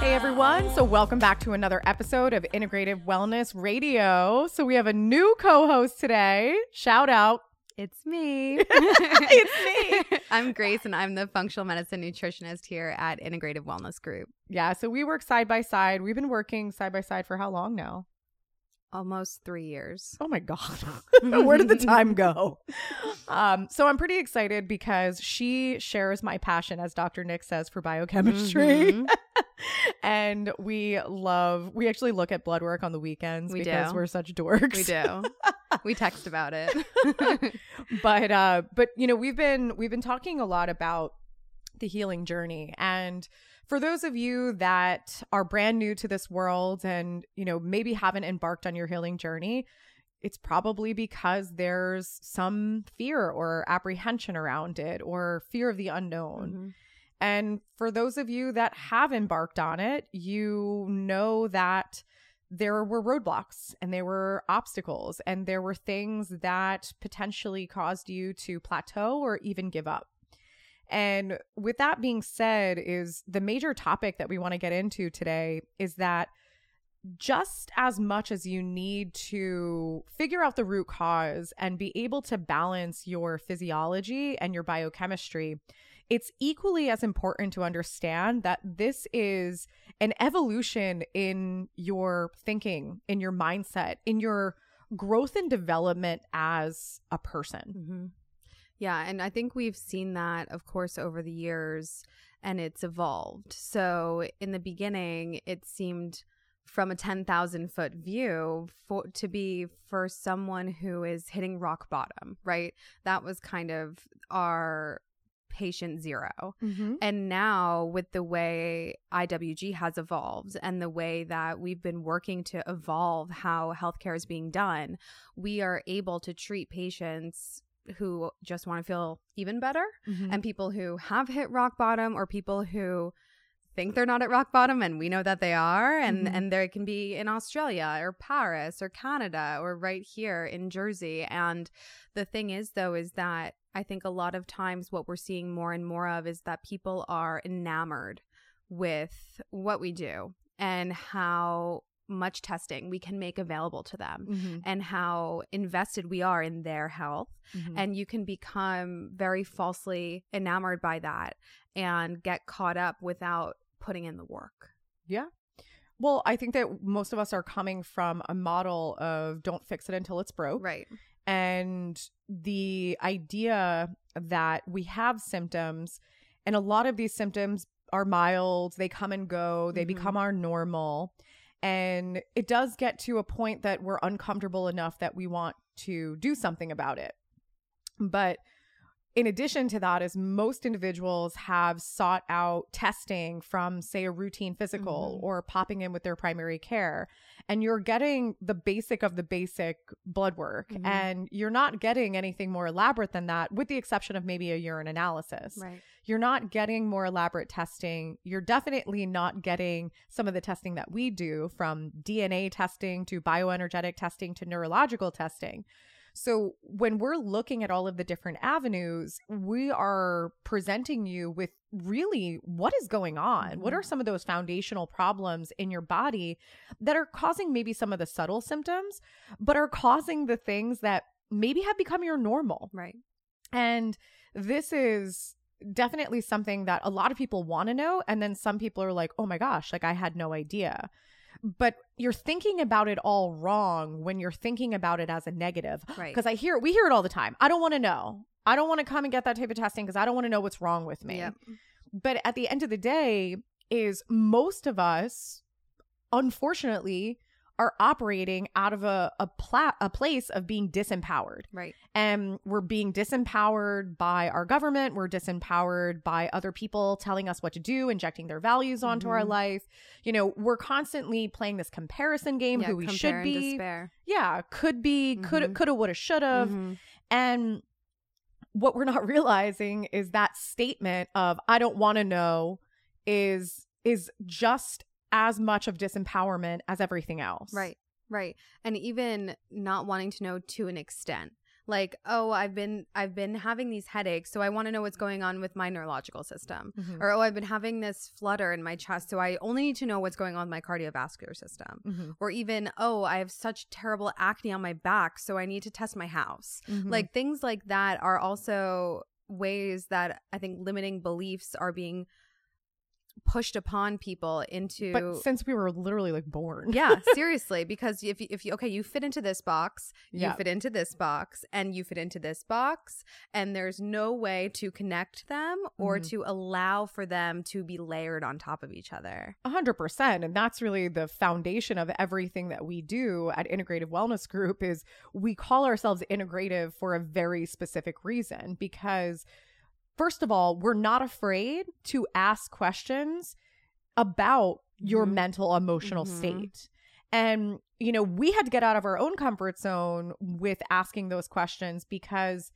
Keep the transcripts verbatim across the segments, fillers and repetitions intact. Hey everyone, so welcome back to another episode of Integrative Wellness Radio. So we have a new co-host today. Shout out. It's me. It's me. I'm Grace, and I'm the functional medicine nutritionist here at Integrative Wellness Group. Yeah, so we work side by side. We've been working side by side for how long now? Almost three years. Oh my God. Where did the time go? Um, so I'm pretty excited because she shares my passion, as Doctor Nick says, for biochemistry. Mm-hmm. And we love, we actually look at blood work on the weekends we because do. We're such dorks. We do. We text about it. But, uh, but you know, we've been, we've been talking a lot about the healing journey. And for those of you that are brand new to this world and, you know, maybe haven't embarked on your healing journey, it's probably because there's some fear or apprehension around it or fear of the unknown. Mm-hmm. And for those of you that have embarked on it, you know that there were roadblocks and there were obstacles and there were things that potentially caused you to plateau or even give up. And with that being said, is the major topic that we want to get into today is that just as much as you need to figure out the root cause and be able to balance your physiology and your biochemistry, it's equally as important to understand that this is an evolution in your thinking, in your mindset, in your growth and development as a person. Mm-hmm. Yeah. And I think we've seen that, of course, over the years, and it's evolved. So in the beginning, it seemed from a ten thousand foot view for, to be for someone who is hitting rock bottom, right? That was kind of our patient zero. Mm-hmm. And now with the way I W G has evolved and the way that we've been working to evolve how healthcare is being done, we are able to treat patients who just want to feel even better, mm-hmm. and people who have hit rock bottom or people who think they're not at rock bottom and we know that they are, and mm-hmm. and they can be in Australia or Paris or Canada or right here in Jersey. And the thing is, though, is that I think a lot of times what we're seeing more and more of is that people are enamored with what we do and how much testing we can make available to them, mm-hmm. and how invested we are in their health. Mm-hmm. And you can become very falsely enamored by that and get caught up without putting in the work. Yeah. Well, I think that most of us are coming from a model of don't fix it until it's broke. Right. And the idea that we have symptoms, and a lot of these symptoms are mild, they come and go, they mm-hmm. become our normal. And it does get to a point that we're uncomfortable enough that we want to do something about it. But in addition to that, is most individuals have sought out testing from, say, a routine physical, mm-hmm. or popping in with their primary care. And you're getting the basic of the basic blood work. Mm-hmm. And you're not getting anything more elaborate than that, with the exception of maybe a urine analysis. Right. You're not getting more elaborate testing. You're definitely not getting some of the testing that we do, from D N A testing to bioenergetic testing to neurological testing. So when we're looking at all of the different avenues, we are presenting you with really what is going on. What are some of those foundational problems in your body that are causing maybe some of the subtle symptoms, but are causing the things that maybe have become your normal? Right. And this is definitely something that a lot of people want to know. And then some people are like, oh my gosh, like I had no idea. But you're thinking about it all wrong when you're thinking about it as a negative. Right. Because I hear, we hear it all the time. I don't want to know. I don't want to come and get that type of testing because I don't want to know what's wrong with me. Yep. But at the end of the day, is most of us, unfortunately, are operating out of a a, pla- a place of being disempowered. Right. And we're being disempowered by our government. We're disempowered by other people telling us what to do, injecting their values onto mm-hmm. our life. You know, we're constantly playing this comparison game, yeah, who we should be. And despair. Yeah. Could be, mm-hmm. could, coulda, woulda, should've. Mm-hmm. And what we're not realizing is that statement of, I don't want to know, is is just as much of disempowerment as everything else. Right, right. And even not wanting to know to an extent. Like, oh, I've been I've been having these headaches, so I want to know what's going on with my neurological system. Mm-hmm. Or, oh, I've been having this flutter in my chest, so I only need to know what's going on with my cardiovascular system. Mm-hmm. Or even, oh, I have such terrible acne on my back, so I need to test my house. Mm-hmm. Like, things like that are also ways that I think limiting beliefs are being pushed upon people into. But since we were literally like born. Yeah, seriously. Because if you, if you, okay, you fit into this box, you yeah. fit into this box, and you fit into this box, and there's no way to connect them or mm-hmm. to allow for them to be layered on top of each other. A hundred percent. And that's really the foundation of everything that we do at Integrative Wellness Group. Is we call ourselves integrative for a very specific reason, because first of all, we're not afraid to ask questions about your mm-hmm. mental, emotional mm-hmm. state. And, you know, we had to get out of our own comfort zone with asking those questions, because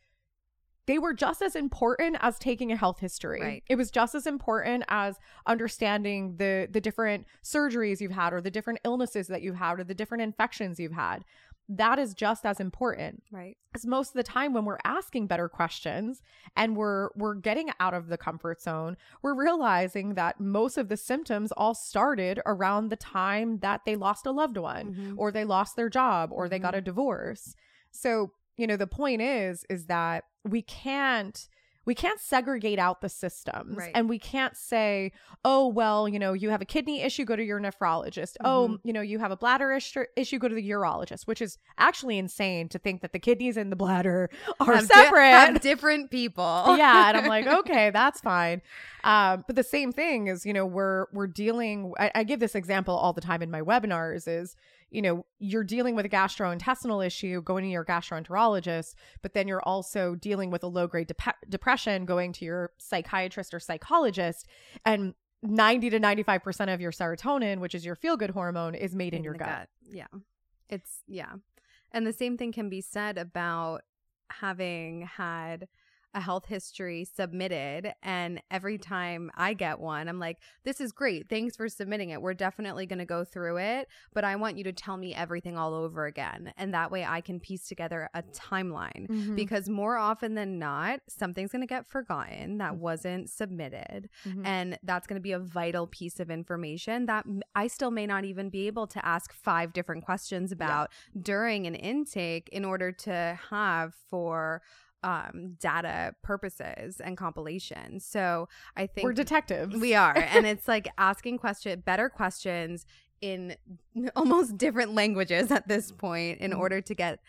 they were just as important as taking a health history. Right. It was just as important as understanding the the different surgeries you've had, or the different illnesses that you've had, or the different infections you've had. That is just as important. Right. Because most of the time when we're asking better questions and we're we're getting out of the comfort zone, we're realizing that most of the symptoms all started around the time that they lost a loved one mm-hmm. or they lost their job or mm-hmm. they got a divorce. So, you know, the point is, is that we can't We can't segregate out the systems. Right. And we can't say, oh, well, you know, you have a kidney issue, go to your nephrologist. Mm-hmm. Oh, you know, you have a bladder ish- issue, go to the urologist, which is actually insane to think that the kidneys and the bladder are have separate. Di- have different people. Yeah. And I'm like, okay, that's fine. Um, but the same thing is, you know, we're we're dealing. I, I give this example all the time in my webinars is, you know, you're dealing with a gastrointestinal issue, going to your gastroenterologist, but then you're also dealing with a low-grade de- depression, going to your psychiatrist or psychologist, and ninety to ninety-five percent of your serotonin, which is your feel-good hormone, is made in, in your gut. gut. Yeah. It's, yeah. And the same thing can be said about having had a health history submitted, and every time I get one, I'm like, this is great. Thanks for submitting it. We're definitely going to go through it, but I want you to tell me everything all over again. And that way I can piece together a timeline mm-hmm. because more often than not, something's going to get forgotten that wasn't submitted. Mm-hmm. And that's going to be a vital piece of information that I still may not even be able to ask five different questions about yeah. during an intake in order to have for um data purposes and compilation. So I think we're detectives. We are. And it's like asking question better questions in almost different languages at this point in mm-hmm. order to get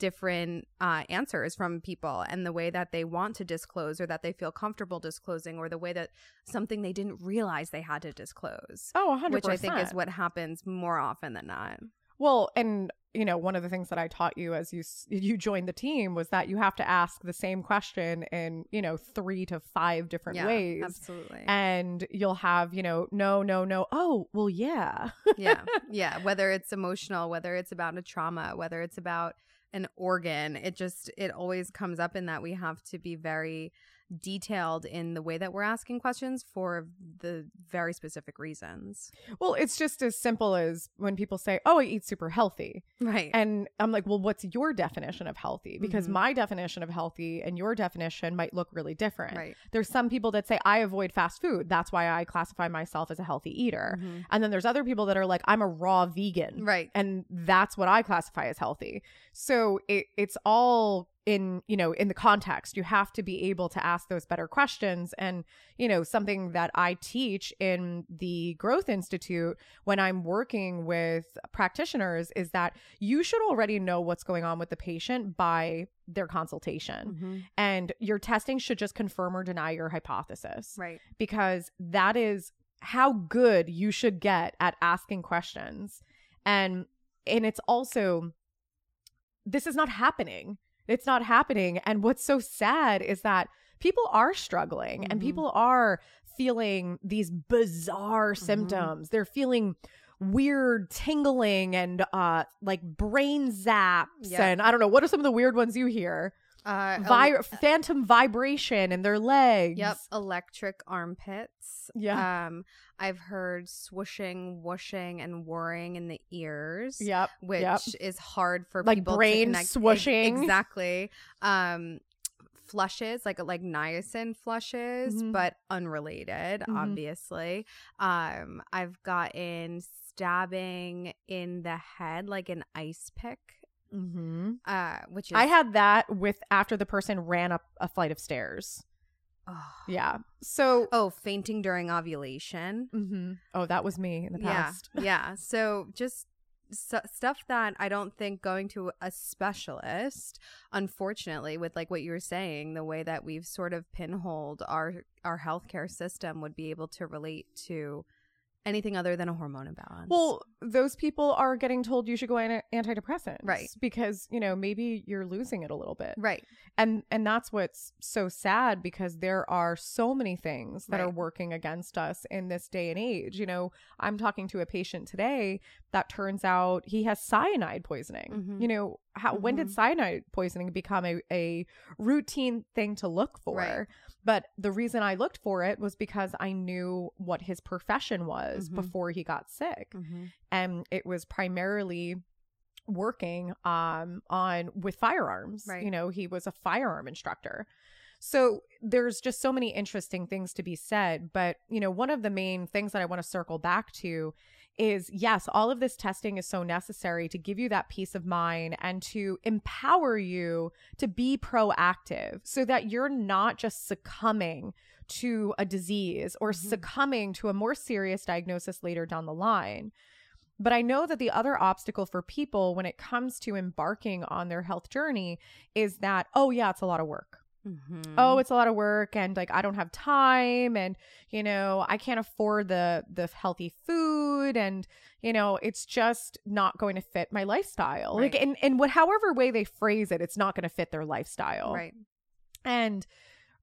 different uh answers from people, and the way that they want to disclose, or that they feel comfortable disclosing, or the way that something they didn't realize they had to disclose. Oh, one hundred percent. Which I think is what happens more often than not. Well, and you know, one of the things that I taught you as you you joined the team was that you have to ask the same question in, you know, three to five different yeah, ways. Absolutely. And you'll have, you know, no, no, no. Oh, well, yeah. yeah. Yeah. Whether it's emotional, whether it's about a trauma, whether it's about an organ, it just it always comes up in that we have to be very detailed in the way that we're asking questions for the very specific reasons. Well, it's just as simple as when people say, oh, I eat super healthy. Right. And I'm like, well, what's your definition of healthy? Because mm-hmm. my definition of healthy and your definition might look really different. Right. There's some people that say, I avoid fast food. That's why I classify myself as a healthy eater. Mm-hmm. And then there's other people that are like, I'm a raw vegan. Right. And that's what I classify as healthy. So it, it's all in, you know, in the context. You have to be able to ask those better questions. And, you know, something that I teach in the Growth Institute when I'm working with practitioners is that you should already know what's going on with the patient by their consultation. Mm-hmm. And your testing should just confirm or deny your hypothesis. Right. Because that is how good you should get at asking questions. And And it's also, this is not happening. It's not happening. And what's so sad is that people are struggling mm-hmm. and people are feeling these bizarre mm-hmm. symptoms. They're feeling weird tingling and uh, like brain zaps. Yeah. And I don't know, what are some of the weird ones you hear? Uh, Vi- uh, phantom vibration in their legs. Yep. Electric armpits. Yeah. Um, I've heard swooshing, whooshing, and whirring in the ears. Yep. Which yep. is hard for like people to connect. Like brain swooshing. E- exactly. Um, flushes, like like niacin flushes, mm-hmm. but unrelated, mm-hmm. obviously. Um, I've gotten stabbing in the head, like an ice pick. Mm-hmm. Uh, which is- I had that with after the person ran up a flight of stairs. Oh. Yeah. So oh, fainting during ovulation. Mm-hmm. Oh, that was me in the past. Yeah. yeah. So just st- stuff that I don't think going to a specialist, unfortunately, with like what you were saying, the way that we've sort of pinholed our our healthcare system would be able to relate to anything other than a hormone imbalance. Well, those people are getting told you should go on antidepressants. Right. Because, you know, maybe you're losing it a little bit. Right. And and that's what's so sad, because there are so many things that right. are working against us in this day and age. You know, I'm talking to a patient today that turns out he has cyanide poisoning. Mm-hmm. You know, how mm-hmm. when did cyanide poisoning become a, a routine thing to look for? Right. But the reason I looked for it was because I knew what his profession was mm-hmm. before he got sick. Mm-hmm. And it was primarily working um, on with firearms. Right. You know, he was a firearm instructor. So there's just so many interesting things to be said. But, you know, one of the main things that I want to circle back to is, yes, all of this testing is so necessary to give you that peace of mind and to empower you to be proactive so that you're not just succumbing to a disease or mm-hmm. succumbing to a more serious diagnosis later down the line. But I know that the other obstacle for people when it comes to embarking on their health journey is that, oh, yeah, it's a lot of work. Mm-hmm. Oh, it's a lot of work, and like I don't have time, and you know I can't afford the the healthy food, and you know it's just not going to fit my lifestyle. Right. Like in in what however way they phrase it, it's not going to fit their lifestyle. Right. And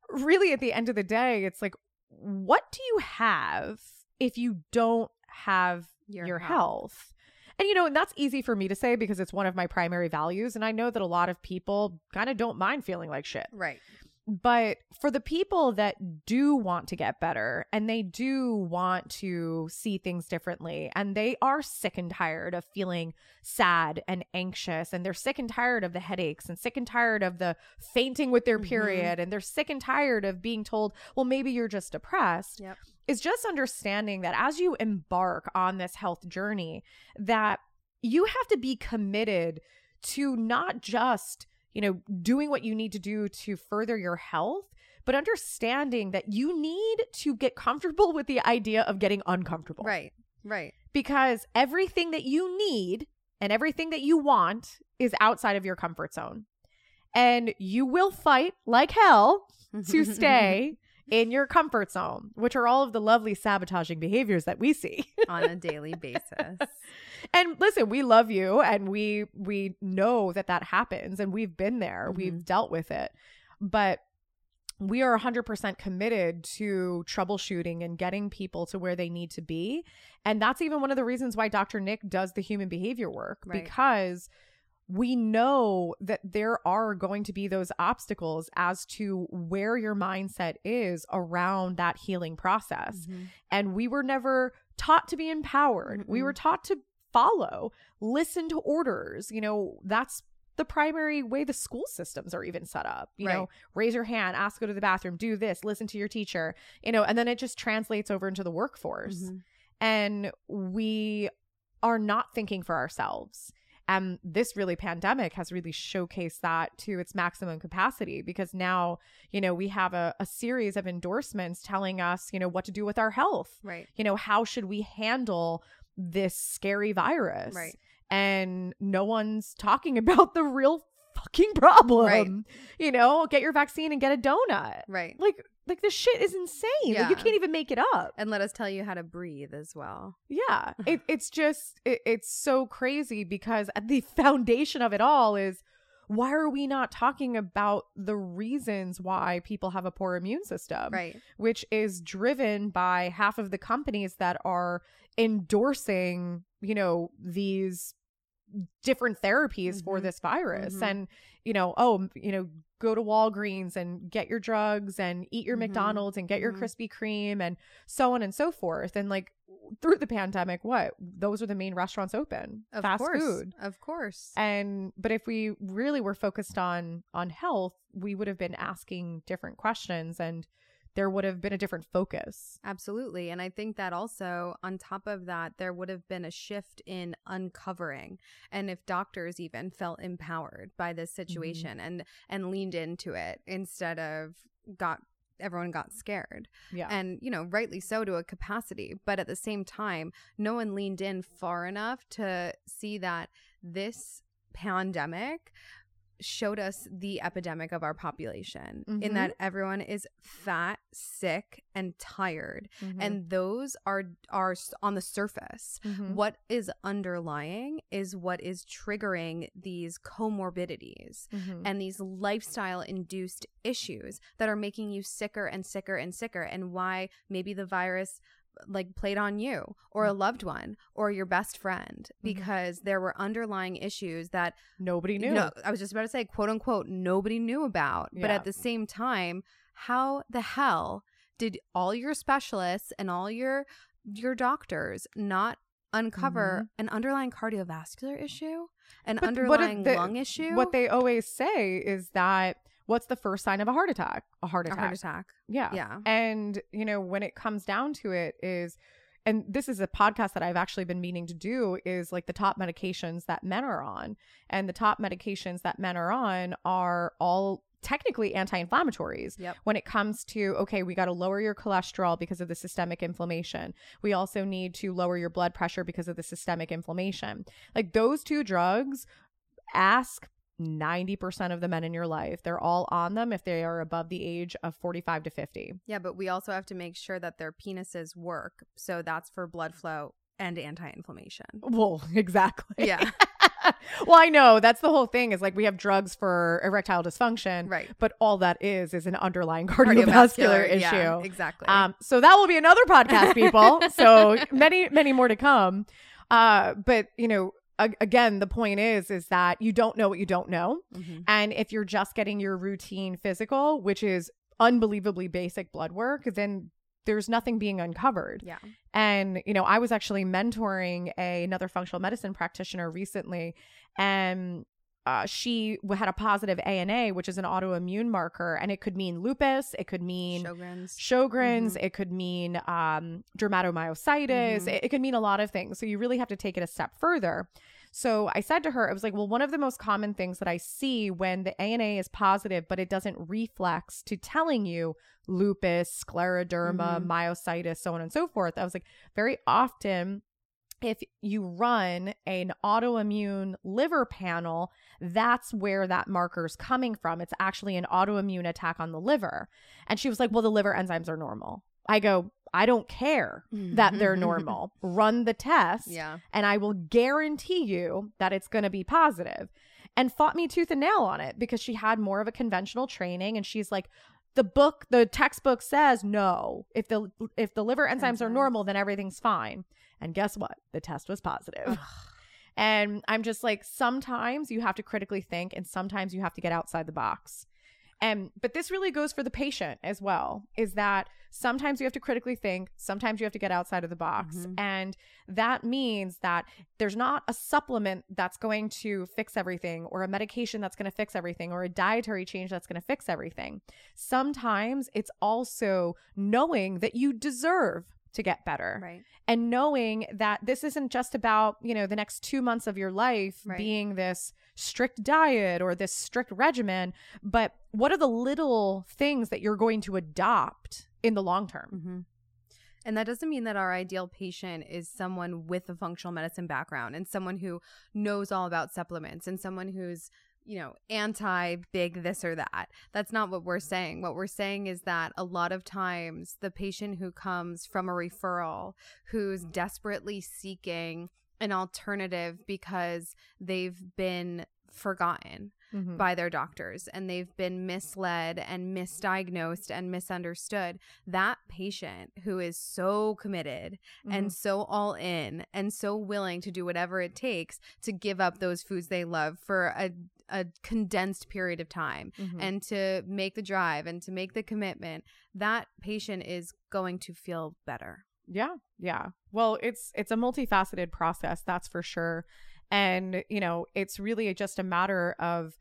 really, at the end of the day, it's like, what do you have if you don't have your, your health? health? And, you know, and that's easy for me to say because it's one of my primary values. And I know that a lot of people kind of don't mind feeling like shit. Right. But for the people that do want to get better and they do want to see things differently, and they are sick and tired of feeling sad and anxious, and they're sick and tired of the headaches and sick and tired of the fainting with their period, mm-hmm. and they're sick and tired of being told, well, maybe you're just depressed. Yep. Is just understanding that as you embark on this health journey, that you have to be committed to not just, you know, doing what you need to do to further your health, but understanding that you need to get comfortable with the idea of getting uncomfortable. Right, right. Because everything that you need and everything that you want is outside of your comfort zone. And you will fight like hell to stay in your comfort zone, which are all of the lovely sabotaging behaviors that we see on a daily basis. And listen, we love you, and we we know that that happens, and we've been there, mm-hmm. we've dealt with it, but we are one hundred percent committed to troubleshooting and getting people to where they need to be. And that's even one of the reasons why Doctor Nick does the human behavior work, right. because we know that there are going to be those obstacles as to where your mindset is around that healing process. Mm-hmm. And we were never taught to be empowered. Mm-hmm. We were taught to follow, listen to orders. You know, that's the primary way the school systems are even set up. You right. know, raise your hand, ask to go to the bathroom, do this, listen to your teacher, you know, and then it just translates over into the workforce. Mm-hmm. And we are not thinking for ourselves. And this really pandemic has really showcased that to its maximum capacity, because now, you know, we have a, a series of endorsements telling us, you know, what to do with our health. Right. You know, how should we handle this scary virus? Right. And no one's talking about the real fucking problem. Right. You know, get your vaccine and get a donut. Right. Like, Like, this shit is insane. Yeah. Like, you can't even make it up. And let us tell you how to breathe as well. Yeah. it, it's just, it, it's so crazy because at the foundation of it all is, why are we not talking about the reasons why people have a poor immune system? Right. Which is driven by half of the companies that are endorsing, you know, these different therapies mm-hmm. for this virus mm-hmm. and you know oh you know go to Walgreens and get your drugs and eat your mm-hmm. McDonald's and get your mm-hmm. Krispy Kreme and so on and so forth. And like through the pandemic, what those are the main restaurants open, of fast course, food of course. And but if we really were focused on on health, we would have been asking different questions and there would have been a different focus. Absolutely. And I think that also on top of that, there would have been a shift in uncovering, and if doctors even felt empowered by this situation mm-hmm. and and leaned into it instead of got everyone got scared. Yeah. And, you know, rightly so to a capacity. But at the same time, no one leaned in far enough to see that this pandemic showed us the epidemic of our population mm-hmm. in that everyone is fat, sick, and tired. Mm-hmm. And those are are on the surface. Mm-hmm. What is underlying is what is triggering these comorbidities mm-hmm. and these lifestyle-induced issues that are making you sicker and sicker and sicker, and why maybe the virus like played on you or a loved one or your best friend, because mm-hmm. there were underlying issues that nobody knew. You know, I was just about to say, quote unquote, nobody knew about. Yeah. But at the same time, how the hell did all your specialists and all your your doctors not uncover mm-hmm. an underlying cardiovascular issue, an but underlying the, lung issue? What they always say is that what's the first sign of a heart attack? A heart attack. A heart attack. Yeah. Yeah. And, you know, when it comes down to it is, and this is a podcast that I've actually been meaning to do, is like the top medications that men are on. And the top medications that men are on are all technically anti-inflammatories. Yep. When it comes to, okay, we got to lower your cholesterol because of the systemic inflammation. We also need to lower your blood pressure because of the systemic inflammation. Like those two drugs, ask ninety percent of the men in your life, they're all on them if they are above the age of forty-five to fifty. Yeah, but we also have to make sure that their penises work. So that's for blood flow and anti-inflammation. Well, exactly. Yeah. Well, I know that's the whole thing is like we have drugs for erectile dysfunction, right? But all that is is an underlying cardiovascular, cardiovascular issue. Yeah, exactly. Um, so that will be another podcast, people. So many, many more to come. Uh, but, you know, again, the point is, is that you don't know what you don't know. Mm-hmm. And if you're just getting your routine physical, which is unbelievably basic blood work, then there's nothing being uncovered. Yeah. And, you know, I was actually mentoring a, another functional medicine practitioner recently, and uh, she had a positive A N A, which is an autoimmune marker. And it could mean lupus. It could mean Sjogren's. Sjogren's mm-hmm. It could mean um, dermatomyositis. Mm-hmm. It, it could mean a lot of things. So you really have to take it a step further. So I said to her, I was like, well, one of the most common things that I see when the A N A is positive, but it doesn't reflex to telling you lupus, scleroderma, mm-hmm. myositis, so on and so forth. I was like, very often, if you run an autoimmune liver panel, that's where that marker's coming from. It's actually an autoimmune attack on the liver. And she was like, well, the liver enzymes are normal. I go, I don't care that they're normal. Run the test, yeah, and I will guarantee you that it's going to be positive. And fought me tooth and nail on it because she had more of a conventional training. And she's like, the book, the textbook says no. If the if the liver enzymes are normal, then everything's fine. And guess what? The test was positive. Ugh. And I'm just like, sometimes you have to critically think, and sometimes you have to get outside the box. And but this really goes for the patient as well, is that sometimes you have to critically think, sometimes you have to get outside of the box. Mm-hmm. And that means that there's not a supplement that's going to fix everything, or a medication that's going to fix everything, or a dietary change that's going to fix everything. Sometimes it's also knowing that you deserve to get better. Right. And knowing that this isn't just about, you know, the next two months of your life right. being this strict diet or this strict regimen, but what are the little things that you're going to adopt in the long term? Mm-hmm. And that doesn't mean that our ideal patient is someone with a functional medicine background and someone who knows all about supplements and someone who's you know, anti big this or that. That's not what we're saying. What we're saying is that a lot of times the patient who comes from a referral, who's desperately seeking an alternative because they've been forgotten mm-hmm. by their doctors and they've been misled and misdiagnosed and misunderstood, that patient who is so committed mm-hmm. and so all in and so willing to do whatever it takes to give up those foods they love for a a condensed period of time mm-hmm. and to make the drive and to make the commitment, that patient is going to feel better. Yeah. Yeah. Well, it's it's a multifaceted process, that's for sure. And, you know, it's really just a matter of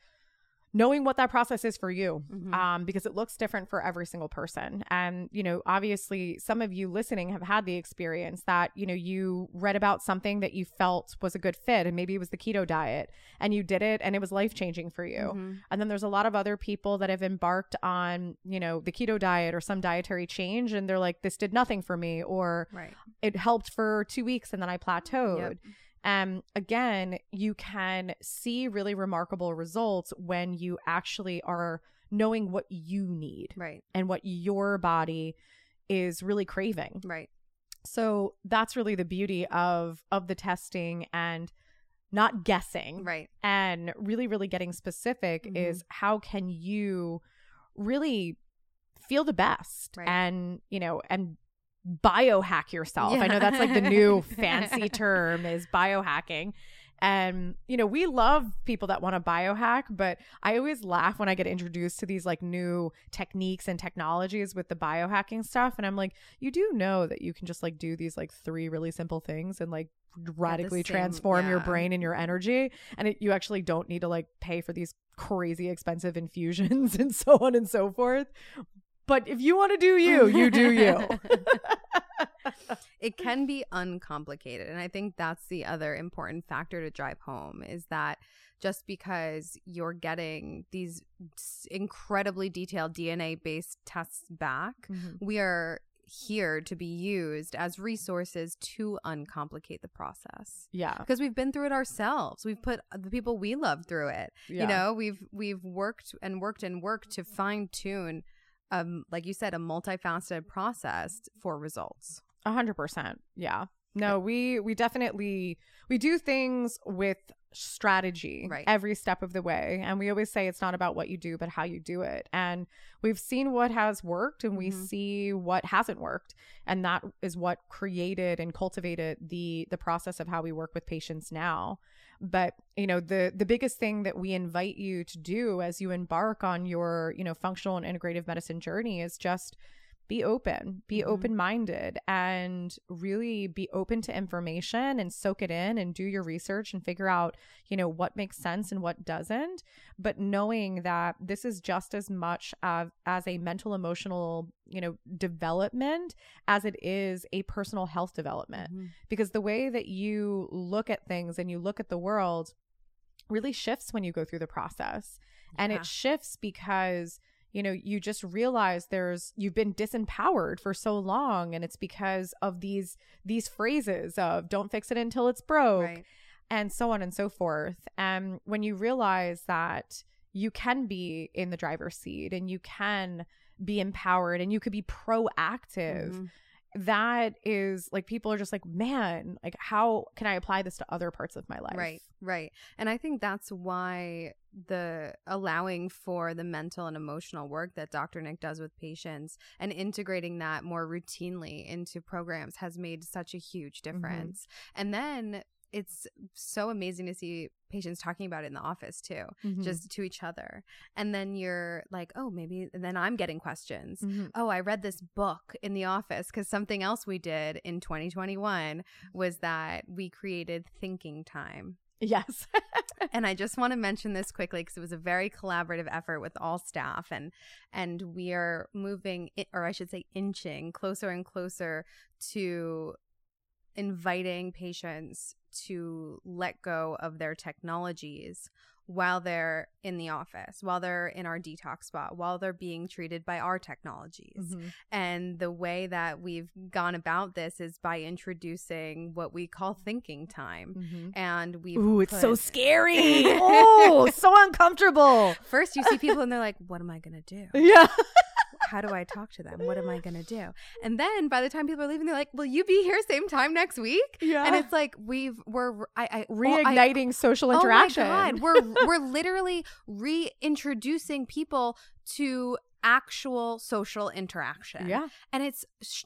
knowing what that process is for you, mm-hmm. um, because it looks different for every single person. And, you know, obviously some of you listening have had the experience that, you know, you read about something that you felt was a good fit, and maybe it was the keto diet, and you did it and it was life changing for you. Mm-hmm. And then there's a lot of other people that have embarked on, you know, the keto diet or some dietary change, and they're like, this did nothing for me, or right. it helped for two weeks and then I plateaued. Yep. Um, again, you can see really remarkable results when you actually are knowing what you need, right, and what your body is really craving. Right. So that's really the beauty of, of the testing and not guessing, right, and really, really getting specific mm-hmm. is how can you really feel the best, right, and, you know, and biohack yourself. Yeah. I know that's like the new fancy term is biohacking. And, you know, we love people that want to biohack, but I always laugh when I get introduced to these like new techniques and technologies with the biohacking stuff. And I'm like, you do know that you can just like do these like three really simple things and like radically same, transform yeah. your brain and your energy. And it, you actually don't need to like pay for these crazy expensive infusions and so on and so forth. But if you want to do you, you do you. It can be uncomplicated. And I think that's the other important factor to drive home, is that just because you're getting these incredibly detailed D N A-based tests back, mm-hmm. we are here to be used as resources to uncomplicate the process. Yeah. Because we've been through it ourselves. We've put the people we love through it. Yeah. You know, we've we've worked and worked and worked to fine-tune Um, like you said, a multifaceted process for results. A hundred percent. Yeah. No, we we definitely we do things with strategy right. every step of the way. And we always say it's not about what you do, but how you do it. And we've seen what has worked, and we mm-hmm. see what hasn't worked. And that is what created and cultivated the the process of how we work with patients now. But, you know, the the biggest thing that we invite you to do as you embark on your, you know, functional and integrative medicine journey is just be open, be mm-hmm. open-minded, and really be open to information and soak it in and do your research and figure out, you know, what makes sense and what doesn't. But knowing that this is just as much of, as a mental, emotional, you know, development as it is a personal health development, mm-hmm. because the way that you look at things and you look at the world really shifts when you go through the process. Yeah. And it shifts because, you know, you just realize there's, you've been disempowered for so long, and it's because of these, these phrases of don't fix it until it's broke, right, and so on and so forth. And when you realize that you can be in the driver's seat and you can be empowered and you could be proactive, mm-hmm. that is like, people are just like, man, like, how can I apply this to other parts of my life? Right, right. And I think that's why the allowing for the mental and emotional work that Doctor Nick does with patients and integrating that more routinely into programs has made such a huge difference. Mm-hmm. And then it's so amazing to see patients talking about it in the office too, mm-hmm. just to each other. And then you're like, oh, maybe, and then I'm getting questions. Mm-hmm. Oh, I read this book in the office, because something else we did in twenty twenty-one was that we created thinking time. Yes. And I just want to mention this quickly, because it was a very collaborative effort with all staff, and and we are moving, or I should say inching closer and closer to inviting patients to let go of their technologies while they're in the office, while they're in our detox spot, while they're being treated by our technologies. Mm-hmm. And the way that we've gone about this is by introducing what we call thinking time. Mm-hmm. And we Ooh, put- it's so scary. Oh, so uncomfortable. First, you see people and they're like, what am I going to do? Yeah. How do I talk to them? What am I going to do? And then by the time people are leaving, they're like, will you be here same time next week? Yeah. And it's like, we've, we're I, I, reigniting well, I, social interaction. Oh my God. We're, we're literally reintroducing people to actual social interaction. Yeah. And it's,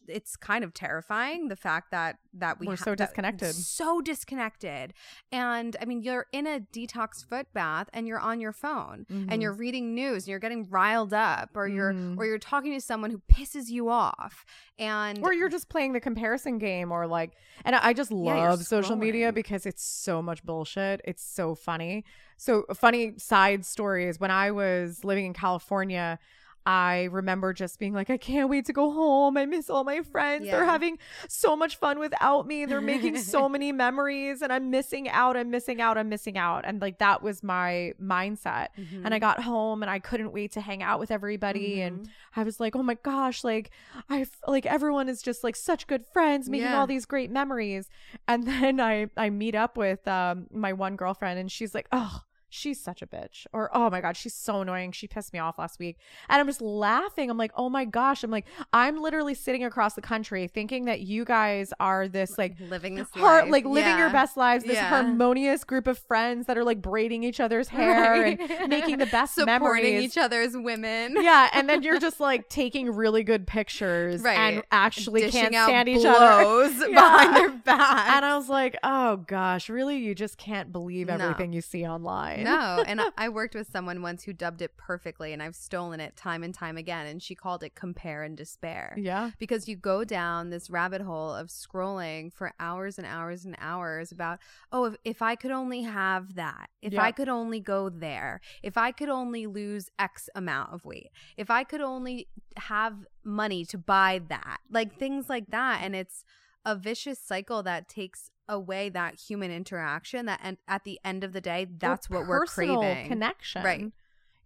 it's kind of terrifying. The fact that, that we we're ha- so disconnected, so disconnected. And I mean, you're in a detox foot bath and you're on your phone mm-hmm. and you're reading news and you're getting riled up or you're, mm-hmm. or you're talking to someone who pisses you off and, or you're just playing the comparison game or like, and I, I just love yeah, social media because it's so much bullshit. It's so funny. So a funny side story is when I was living in California, I remember just being like, I can't wait to go home. I miss all my friends. Yeah. They're having so much fun without me. They're making so many memories and I'm missing out. I'm missing out. I'm missing out. And like that was my mindset. Mm-hmm. And I got home and I couldn't wait to hang out with everybody. Mm-hmm. And I was like, oh my gosh, like I like everyone is just like such good friends making yeah. all these great memories. And then I, I meet up with um, my one girlfriend and she's like, oh, she's such a bitch, or oh my God, she's so annoying, she pissed me off last week. And I'm just laughing. I'm like, oh my gosh, I'm like, I'm literally sitting across the country thinking that you guys are this like living this heart, life. like living yeah. your best lives, this yeah. harmonious group of friends that are like braiding each other's hair right. and making the best supporting memories, supporting each other's women. Yeah, and then you're just like taking really good pictures right. and actually Dishing can't stand each other yeah. behind their back. And I was like, oh gosh, really, you just can't believe everything no. you see online. No. And I worked with someone once who dubbed it perfectly, and I've stolen it time and time again. And she called it compare and despair. Yeah. Because you go down this rabbit hole of scrolling for hours and hours and hours about, oh, if, if I could only have that, if yeah. I could only go there, if I could only lose X amount of weight, if I could only have money to buy that, like things like that. And it's a vicious cycle that takes away that human interaction that and at the end of the day, that's what we're craving. Connection. Right.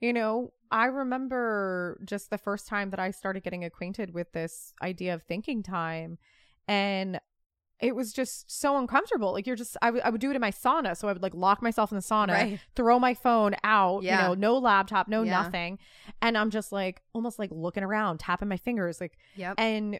You know, I remember just the first time that I started getting acquainted with this idea of thinking time, and it was just so uncomfortable. Like you're just, I, w- I would do it in my sauna. So I would like lock myself in the sauna, right. throw my phone out, yeah. you know, no laptop, no yeah. nothing. And I'm just like, almost like looking around, tapping my fingers. Like, yep. and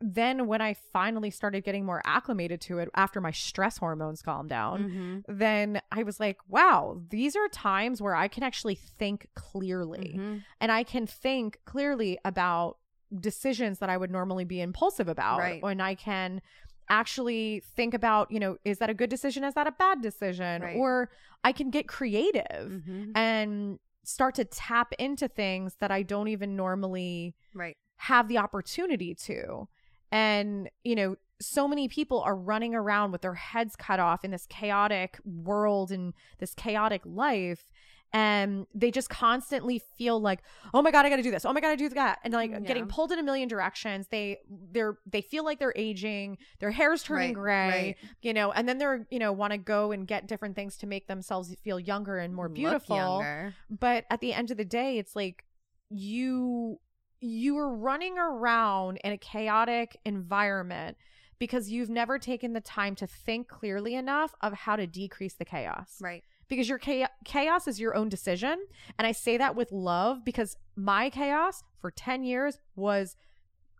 then when I finally started getting more acclimated to it after my stress hormones calmed down, mm-hmm. then I was like, wow, these are times where I can actually think clearly mm-hmm. and I can think clearly about decisions that I would normally be impulsive about. Right. And I can actually think about, you know, is that a good decision? Is that a bad decision? Right. Or I can get creative mm-hmm. and start to tap into things that I don't even normally right. have the opportunity to. And, you know, so many people are running around with their heads cut off in this chaotic world and this chaotic life. And they just constantly feel like, oh my God, I got to do this. Oh my God, I do that. And like yeah. getting pulled in a million directions. They they're they feel like they're aging. Their hair's turning right, gray, right. you know, and then they're, you know, want to go and get different things to make themselves feel younger and more beautiful. Younger. But at the end of the day, it's like you... you were running around in a chaotic environment because you've never taken the time to think clearly enough of how to decrease the chaos. Right. Because your cha- chaos is your own decision. And I say that with love because my chaos for ten years was,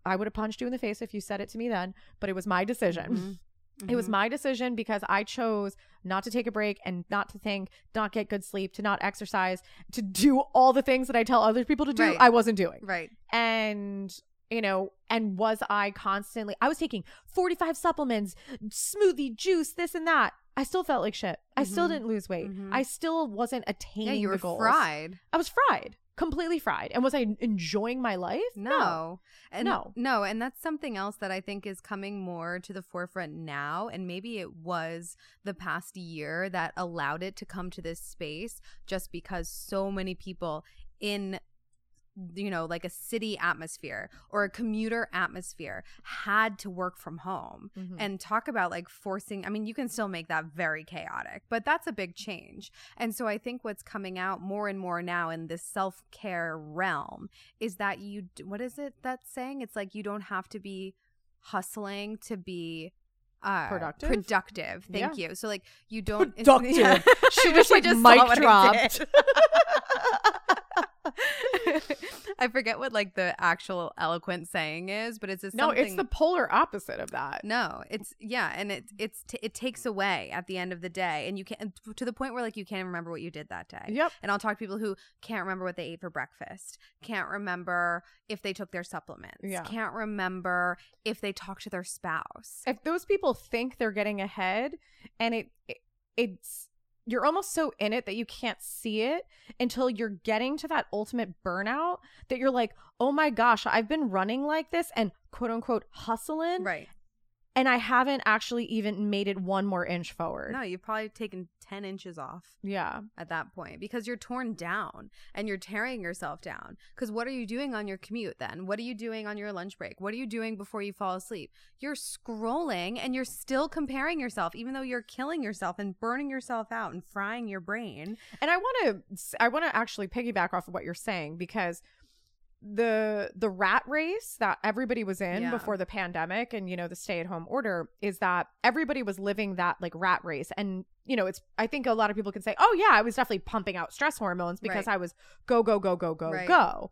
I would have punched you in the face if you said it to me then, but it was my decision. Mm-hmm. Mm-hmm. It was my decision because I chose not to take a break and not to think, not get good sleep, to not exercise, to do all the things that I tell other people to do. Right. I wasn't doing. Right. And, you know, and was I constantly, I was taking forty-five supplements, smoothie, juice, this and that. I still felt like shit. Mm-hmm. I still didn't lose weight. Mm-hmm. I still wasn't attaining the goals. Yeah, you were fried. I was fried. Completely fried. And was I enjoying my life? No. No. And, no. No. And that's something else that I think is coming more to the forefront now. And maybe it was the past year that allowed it to come to this space just because so many people in you know, like a city atmosphere or a commuter atmosphere, had to work from home. Mm-hmm. And talk about like forcing, I mean, you can still make that very chaotic, but that's a big change. And so I think what's coming out more and more now in this self-care realm is that you, what is it that's saying? It's like you don't have to be hustling to be Uh, productive. Productive. Thank yeah. you. So like you don't. Productive. Yeah. She just like just mic dropped. I forget what like the actual eloquent saying is, but it's just no. Something... It's the polar opposite of that. No, it's yeah, and it it's t- it takes away at the end of the day, and you can't, to the point where like you can't remember what you did that day. Yep. And I'll talk to people who can't remember what they ate for breakfast, can't remember if they took their supplements, yeah. can't remember if they talked to their spouse. If those people think they're getting ahead, and it, it it's. You're almost so in it that you can't see it until you're getting to that ultimate burnout that you're like, oh my gosh, I've been running like this and quote unquote hustling. Right. And I haven't actually even made it one more inch forward. No, you've probably taken ten inches off. Yeah. At that point, because you're torn down and you're tearing yourself down. Because what are you doing on your commute then? What are you doing on your lunch break? What are you doing before you fall asleep? You're scrolling and you're still comparing yourself, even though you're killing yourself and burning yourself out and frying your brain. And I want to, I want to actually piggyback off of what you're saying, because the the rat race that everybody was in yeah. before the pandemic and, you know, the stay-at-home order is that everybody was living that like rat race. And, you know, it's, I think a lot of people can say, oh yeah, I was definitely pumping out stress hormones because right. I was go, go, go, go, go, right. go.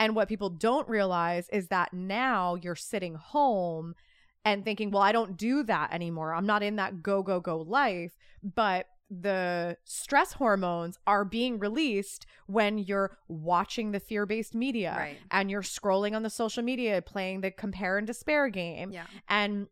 And what people don't realize is that now you're sitting home and thinking, well, I don't do that anymore. I'm not in that go, go, go life. But the stress hormones are being released when you're watching the fear-based media right. and you're scrolling on the social media, playing the compare and despair game. Yeah. And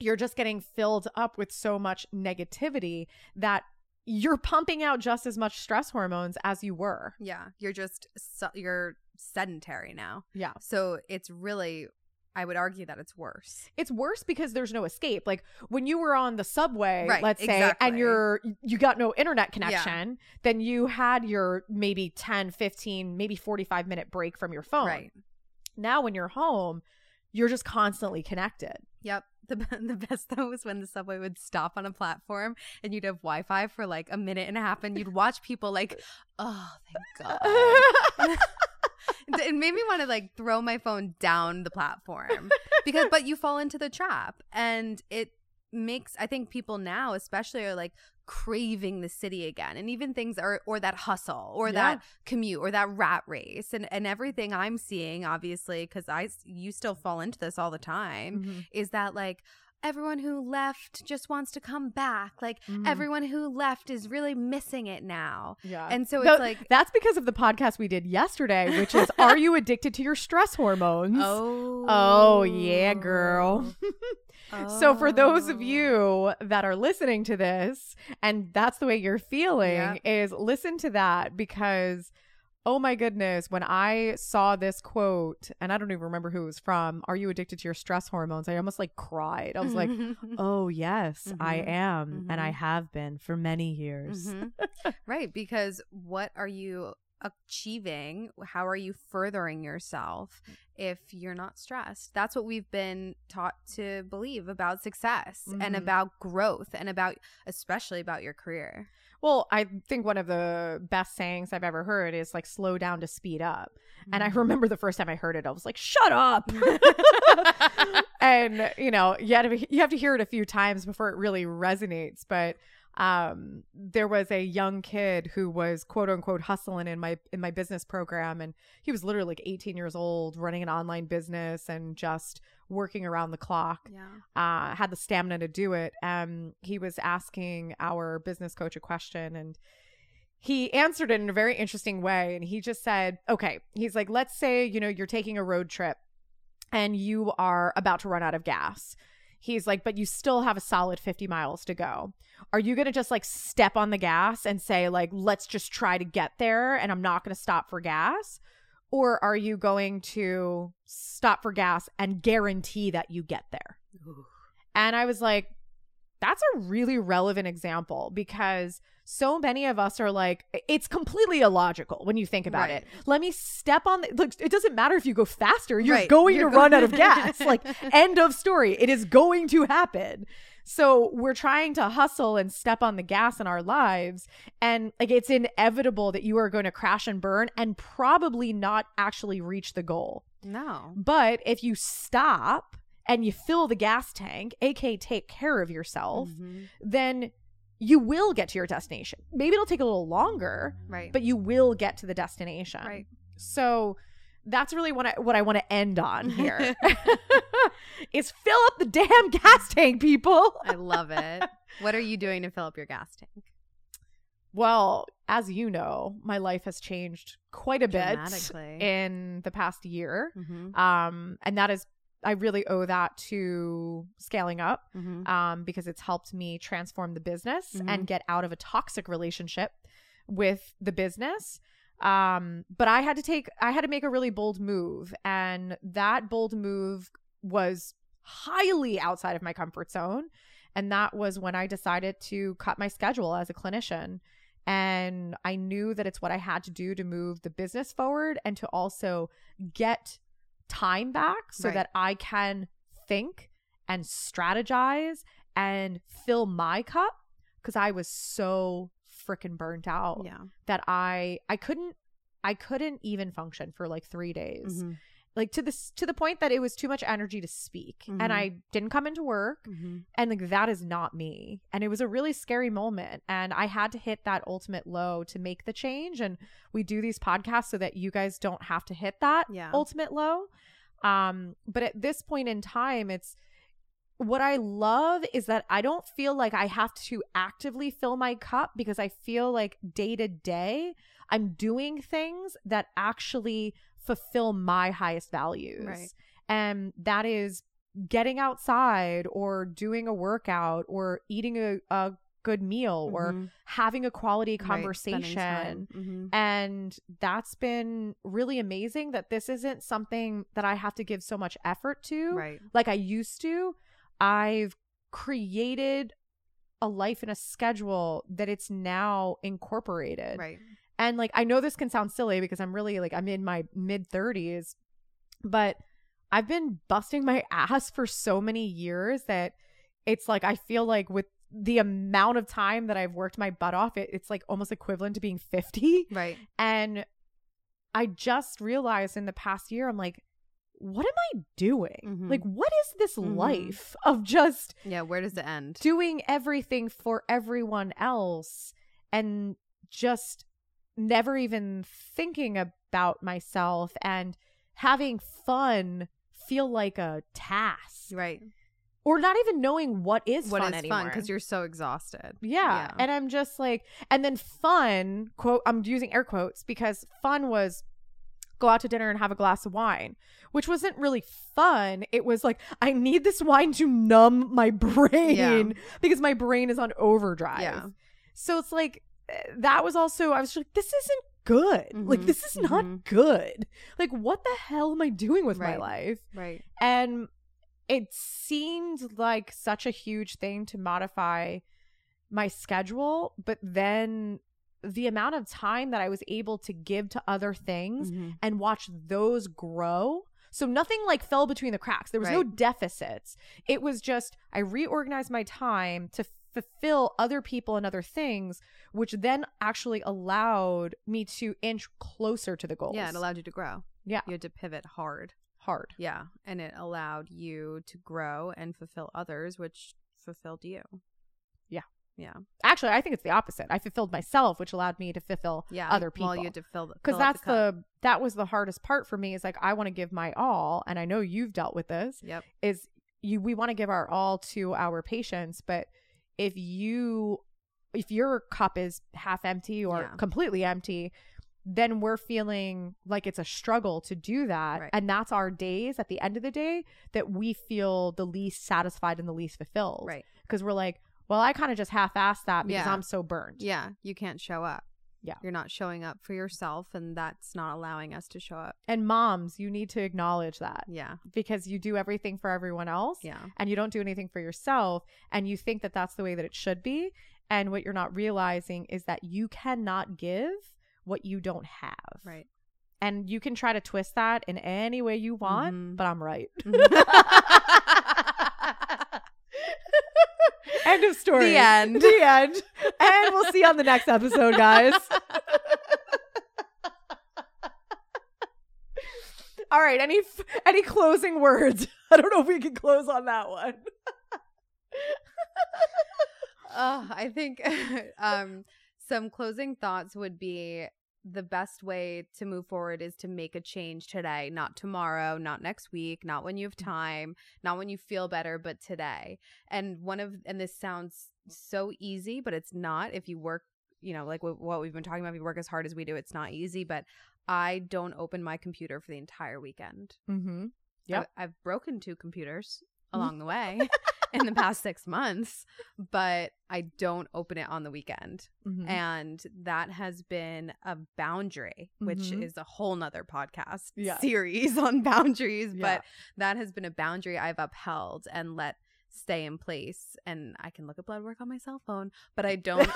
you're just getting filled up with so much negativity that you're pumping out just as much stress hormones as you were. Yeah. You're just, you're sedentary now. Yeah. So it's really, I would argue that it's worse. It's worse because there's no escape. Like when you were on the subway, right, let's say, exactly. and you're you got no internet connection, yeah. then you had your maybe ten, fifteen, maybe forty-five minute break from your phone. Right. Now when you're home, you're just constantly connected. Yep. The the best though was when the subway would stop on a platform and you'd have Wi-Fi for like a minute and a half and you'd watch people like, oh, thank God. It made me want to like throw my phone down the platform because, but you fall into the trap, and it makes, I think people now especially are like craving the city again, and even things are, or that hustle or yeah. that commute or that rat race and, and everything I'm seeing, obviously, because I, you still fall into this all the time mm-hmm. is that like, everyone who left just wants to come back. Like mm. everyone who left is really missing it now. Yeah. And so it's Th- like that's because of the podcast we did yesterday, which is Are You Addicted to Your Stress Hormones? Oh, oh yeah, girl. oh. So for those of you that are listening to this and that's the way you're feeling yeah. is listen to that, because oh my goodness, when I saw this quote, and I don't even remember who it was from, Are You Addicted to Your Stress Hormones? I almost like cried. I was like, oh yes, mm-hmm. I am. Mm-hmm. And I have been for many years. Mm-hmm. Right. Because what are you achieving? How are you furthering yourself if you're not stressed? That's what we've been taught to believe about success mm-hmm. and about growth and about, especially about your career. Well, I think one of the best sayings I've ever heard is like, slow down to speed up. Mm-hmm. And I remember the first time I heard it, I was like, shut up. And, you know, you have, to, you have to hear it a few times before it really resonates. But um, there was a young kid who was quote unquote hustling in my in my business program. And he was literally like eighteen years old, running an online business and just working around the clock, yeah. uh, had the stamina to do it. Um, he was asking our business coach a question, and he answered it in a very interesting way. And he just said, okay, he's like, let's say, you know, you're taking a road trip and you are about to run out of gas. He's like, but you still have a solid fifty miles to go. Are you going to just like step on the gas and say like, let's just try to get there and I'm not going to stop for gas? Or are you going to stop for gas and guarantee that you get there? Ooh. And I was like, That's a really relevant example because so many of us are like, it's completely illogical when you think about right. it. Let me step on. The, look, it doesn't matter if you go faster. You're right. going You're to going- run out of gas. Like, end of story. It is going to happen. So we're trying to hustle and step on the gas in our lives. And like, it's inevitable that you are going to crash and burn and probably not actually reach the goal. No. But if you stop and you fill the gas tank, A K A take care of yourself, mm-hmm. then you will get to your destination. Maybe it'll take a little longer, right. but you will get to the destination. Right. So that's really what I, what I want to end on here is fill up the damn gas tank, people. I love it. What are you doing to fill up your gas tank? Well, as you know, my life has changed quite a bit in the past year. Mm-hmm. Um, and that is, I really owe that to scaling up mm-hmm. um, because it's helped me transform the business mm-hmm. and get out of a toxic relationship with the business. Um, but I had to take, I had to make a really bold move, and that bold move was highly outside of my comfort zone. And that was when I decided to cut my schedule as a clinician. And I knew that it's what I had to do to move the business forward and to also get time back so right. that I can think and strategize and fill my cup, because I was so freaking burnt out yeah. that I I couldn't I couldn't even function for like three days. Mm-hmm. Like to this to the point that it was too much energy to speak mm-hmm. and I didn't come into work mm-hmm. and like that is not me. And it was a really scary moment, and I had to hit that ultimate low to make the change, and we do these podcasts so that you guys don't have to hit that yeah. ultimate low. Um but at this point in time, it's what I love is that I don't feel like I have to actively fill my cup, because I feel like day to day I'm doing things that actually fulfill my highest values. Right. And that is getting outside or doing a workout or eating a, a good meal mm-hmm. or having a quality conversation. Right. Mm-hmm. And that's been really amazing that this isn't something that I have to give so much effort to right. like I used to. I've created a life and a schedule that it's now incorporated. Right. And like, I know this can sound silly because I'm really like, I'm in my mid thirties, but I've been busting my ass for so many years that it's like, I feel like with the amount of time that I've worked my butt off, it, it's like almost equivalent to being fifty. Right. And I just realized in the past year, I'm like, what am I doing? Mm-hmm. Like, what is this mm-hmm. life of just, yeah, where does it end? Doing everything for everyone else and just never even thinking about myself and having fun feel like a task. Right. Or not even knowing what is what fun is anymore. Fun, because you're so exhausted. Yeah. yeah. And I'm just like, and then fun, quote, I'm using air quotes, because fun was go out to dinner and have a glass of wine, which wasn't really fun. It was like, I need this wine to numb my brain yeah. because my brain is on overdrive. Yeah. So it's like, that was also, I was just like, this isn't good. Mm-hmm. Like, this is not mm-hmm. good. Like, what the hell am I doing with right. my life? Right. And it seemed like such a huge thing to modify my schedule. But then the amount of time that I was able to give to other things mm-hmm. and watch those grow. So nothing like fell between the cracks. There was right. no deficits. It was just, I reorganized my time to fulfill other people and other things, which then actually allowed me to inch closer to the goals. Yeah, it allowed you to grow. Yeah. You had to pivot hard. Hard. Yeah. And it allowed you to grow and fulfill others, which fulfilled you. Yeah. Yeah. Actually, I think it's the opposite. I fulfilled myself, which allowed me to fulfill yeah, other people. Well, you had to fill, because that's the, the that was the hardest part for me, is like, I want to give my all, and I know you've dealt with this. Yep. Is you we want to give our all to our patients, but if you, if your cup is half empty or yeah. completely empty, then we're feeling like it's a struggle to do that. Right. And that's our days at the end of the day that we feel the least satisfied and the least fulfilled. Right. Because we're like, well, I kind of just half-assed that because yeah. I'm so burned. Yeah. You can't show up. Yeah. You're not showing up for yourself, and that's not allowing us to show up. And moms, you need to acknowledge that. Yeah. Because you do everything for everyone else. Yeah. And you don't do anything for yourself, and you think that that's the way that it should be. And what you're not realizing is that you cannot give what you don't have. Right. And you can try to twist that in any way you want, mm-hmm. but I'm right. End of story. The end. The end. And we'll see you on the next episode, guys. All right. Any any closing words? I don't know if we can close on that one. Oh, I think um, some closing thoughts would be, the best way to move forward is to make a change today, not tomorrow, not next week, not when you have time, not when you feel better, but today. And one of, and this sounds so easy, but it's not. If you work, you know, like what we've been talking about, if you work as hard as we do, it's not easy, but I don't open my computer for the entire weekend. Mm-hmm. Yeah. I've broken two computers along the way in the past six months, but I don't open it on the weekend. Mm-hmm. And that has been a boundary, which mm-hmm. is a whole nother podcast yeah. series on boundaries, yeah. but that has been a boundary I've upheld and let stay in place. And I can look at blood work on my cell phone, but I don't.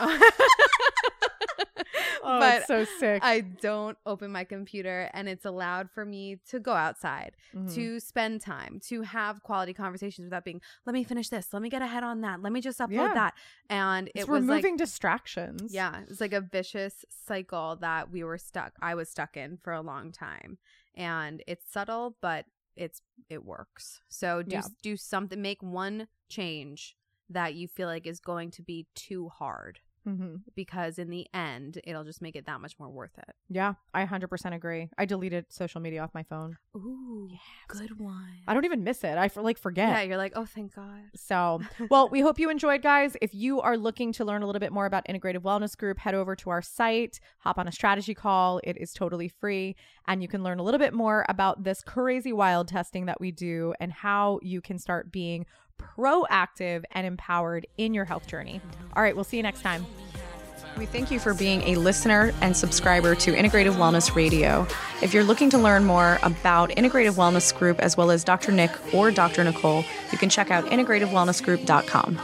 Oh, but it's so sick. I don't open my computer, and it's allowed for me to go outside, mm-hmm. to spend time, to have quality conversations without being, let me finish this, let me get ahead on that, let me just upload yeah. that. And it's it was removing like, distractions. Yeah. It's like a vicious cycle that we were stuck. I was stuck in for a long time, and it's subtle, but it's, it works. So do, yeah. do something, make one change that you feel like is going to be too hard. Mm-hmm. Because in the end, it'll just make it that much more worth it. Yeah, I one hundred percent agree. I deleted social media off my phone. Ooh, yes. Good one. I don't even miss it. I for, like forget. Yeah, you're like, oh, thank God. So, well, we hope you enjoyed, guys. If you are looking to learn a little bit more about Integrative Wellness Group, head over to our site, hop on a strategy call. It is totally free. And you can learn a little bit more about this crazy wild testing that we do and how you can start being proactive and empowered in your health journey. All right, we'll see you next time. We thank you for being a listener and subscriber to Integrative Wellness Radio. If you're looking to learn more about Integrative Wellness Group as well as Doctor Nick or Doctor Nicole, you can check out integrative wellness group dot com.